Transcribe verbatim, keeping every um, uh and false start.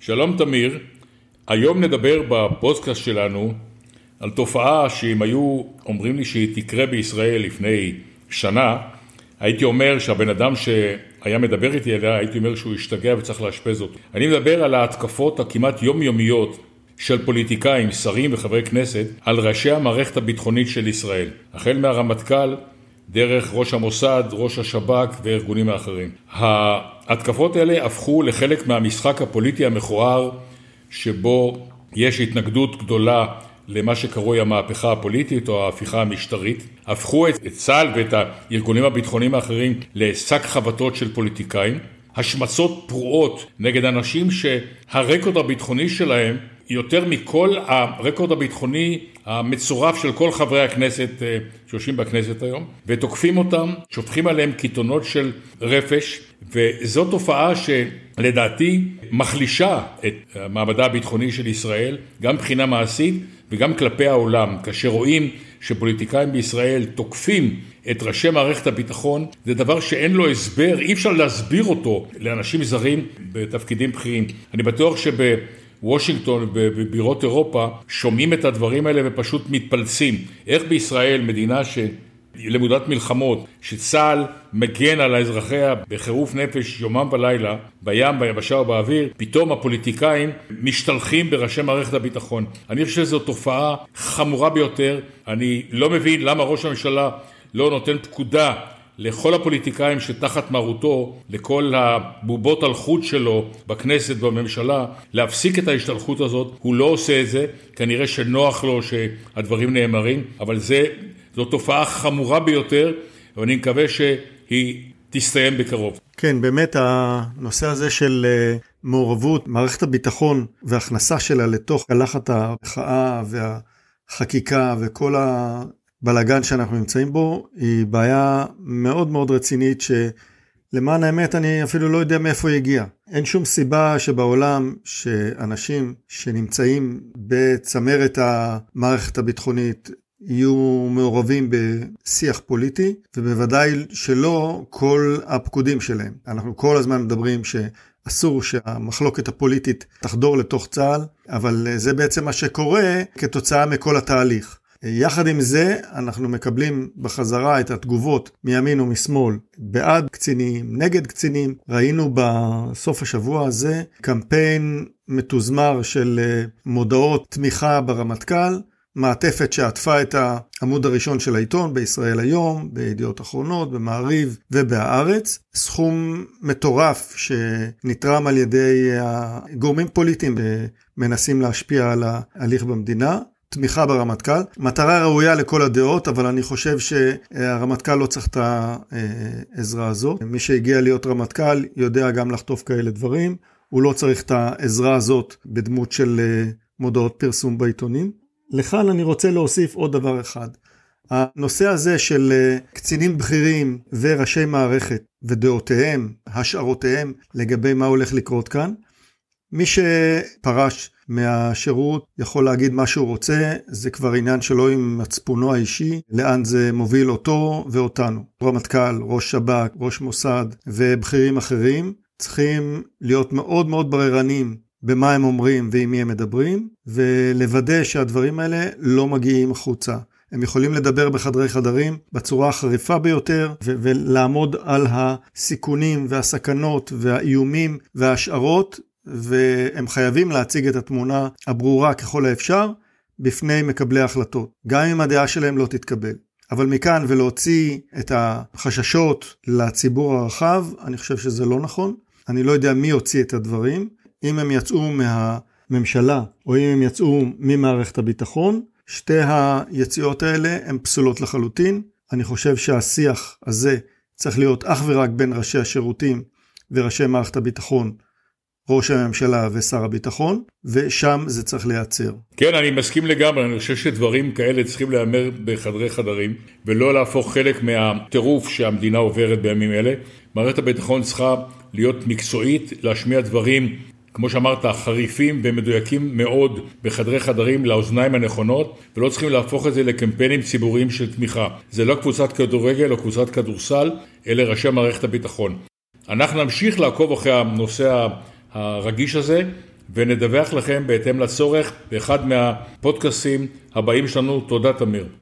שלום תמיר, היום נדבר בפודקאסט שלנו על תופעה שאם היו אומרים לי שהיא תקרה בישראל לפני שנה, הייתי אומר שהבן אדם שהיה מדבר איתי עליה, הייתי אומר שהוא השתגע וצריך להשפז אותו. אני מדבר על ההתקפות הכמעט יומיומיות של פוליטיקאים, שרים וחברי כנסת, על ראשי המערכת הביטחונית של ישראל. החל מהרמטכ"ל, דרך ראש המוסד, ראש השב"כ וארגונים האחרים. ההתקפות האלה הפכו לחלק מהמשחק הפוליטי המכוער, שבו יש התנגדות גדולה למה שקרוי המהפכה הפוליטית או ההפיכה המשטרית. הפכו את צה"ל ואת הארגונים הביטחוניים האחרים לשק חבטות של פוליטיקאים. השמצות פרועות נגד אנשים שהרקורד הביטחוני שלהם יותר מכל הרקורד הביטחוני המצורף של כל חברי הכנסת שיושבים בכנסת היום, ותוקפים אותם, שופכים עליהם קיתונות של רפש, וזו תופעה שלדעתי מחלישה את המעמד הביטחוני של ישראל, גם מבחינה מעשית וגם כלפי העולם. כאשר רואים שפוליטיקאים בישראל תוקפים את ראשי מערכת הביטחון, זה דבר שאין לו הסבר, אי אפשר להסביר אותו לאנשים זרים בתפקידים בכירים. אני בטוח שב... וושינגטון ובירות אירופה שומעים את הדברים האלה ופשוט מתפלצים. איך בישראל, מדינה שלמודת מלחמות, שצה"ל מגן על האזרחיה בחירוף נפש יומם ולילה, בים, ביבשה ובאוויר, פתאום הפוליטיקאים משתלחים בראשי מערכת הביטחון. אני חושב שזו תופעה חמורה ביותר. אני לא מבין למה ראש הממשלה לא נותן פקודה לכל הפוליטיקאים שתחת מרותו, לכל הבובות על חוט שלו בכנסת ובממשלה, להפסיק את ההשתלחות הזאת. הוא לא עושה את זה, כנראה שנוח לו שהדברים נאמרים, אבל זה, זו תופעה חמורה ביותר, ואני מקווה שהיא תסתיים בקרוב. כן, באמת הנושא הזה של מעורבות, מערכת הביטחון והכנסה שלה לתוך הלחת ההכאה והחקיקה וכל ה... בלגן שאנחנו נמצאים בו, היא בעיה מאוד מאוד רצינית שלמען האמת אני אפילו לא יודע מאיפה היא הגיעה. אין שום סיבה שבעולם שאנשים שנמצאים בצמרת המערכת הביטחונית יהיו מעורבים בשיח פוליטי, ובוודאי שלא כל הפקודים שלהם. אנחנו כל הזמן מדברים ש... אסור שהמחלוקת הפוליטית תחדור לתוך צה"ל, אבל זה בעצם מה שקורה כתוצאה מכל התהליך. יחד עם זה אנחנו מקבלים בחזרה את התגובות מימין ומשמאל, בעד קצינים, נגד קצינים. ראינו בסוף השבוע הזה קמפיין מתוזמר של מודעות תמיכה ברמטכ"ל, מעטפת שעטפה את העמוד הראשון של העיתון בישראל היום, בידיעות אחרונות, במעריב ובהארץ. סכום מטורף שנתרם על ידי גורמים פוליטיים ומנסים להשפיע על ההליך במדינה. תמיכה ברמטכ"ל, מטרה ראויה לכל הדעות, אבל אני חושב שהרמטכ"ל לא צריך את העזרה הזאת. מי שהגיע להיות רמטכ"ל יודע גם לחטוף כאלה דברים, הוא לא צריך את העזרה הזאת בדמות של מודעות פרסום בעיתונים. לכאן אני רוצה להוסיף עוד דבר אחד. הנושא הזה של קצינים בכירים וראשי מערכת ודעותיהם, השערותיהם לגבי מה הולך לקרות כאן, מי שפרש מהשירות יכול להגיד מה שהוא רוצה, זה כבר עניין שלו עם מצפונו האישי, לאן זה מוביל אותו ואותנו. רמטכ"ל, ראש שב"כ, ראש מוסד ובכירים אחרים צריכים להיות מאוד מאוד בררנים במה הם אומרים ועם מי הם מדברים, ולוודא שהדברים האלה לא מגיעים החוצה. הם יכולים לדבר בחדרי חדרים בצורה החריפה ביותר, ו- ולעמוד על הסיכונים והסכנות והאיומים וההשערות, והם חייבים להציג את התמונה הברורה ככל האפשר בפני מקבלי ההחלטות, גם אם הדעה שלהם לא תתקבל. אבל מכאן ולהוציא את החששות לציבור הרחב, אני חושב שזה לא נכון. אני לא יודע מי הוציא את הדברים, אם הם יצאו מהממשלה או אם הם יצאו ממערכת הביטחון, שתי היציאות האלה הן פסולות לחלוטין. אני חושב שהשיח הזה צריך להיות אך ורק בין ראשי השירותים וראשי מערכת הביטחון, ראש הממשלה ושר הביטחון, ושם זה צריך לייצר. כן, אני מסכים לגמרי, אני חושב שדברים כאלה צריכים להיאמר בחדרי חדרים, ולא להפוך חלק מהטירוף שהמדינה עוברת בימים אלה. מערכת הביטחון צריכה להיות מקצועית, להשמיע דברים, כמו שאמרת, חריפים ומדויקים מאוד בחדרי חדרים, לאוזניים הנכונות, ולא צריכים להפוך את זה לקמפיינים ציבוריים של תמיכה. זה לא קבוצת כדורגל או קבוצת כדורסל, אלא ראשי מערכת הביטחון. אנחנו נמשיך לעקוב אחרי הנושא הרגיש הזה, ונדווח לכם בהתאם לצורך באחד מהפודקאסים הבאים שלנו. תודה תמיר.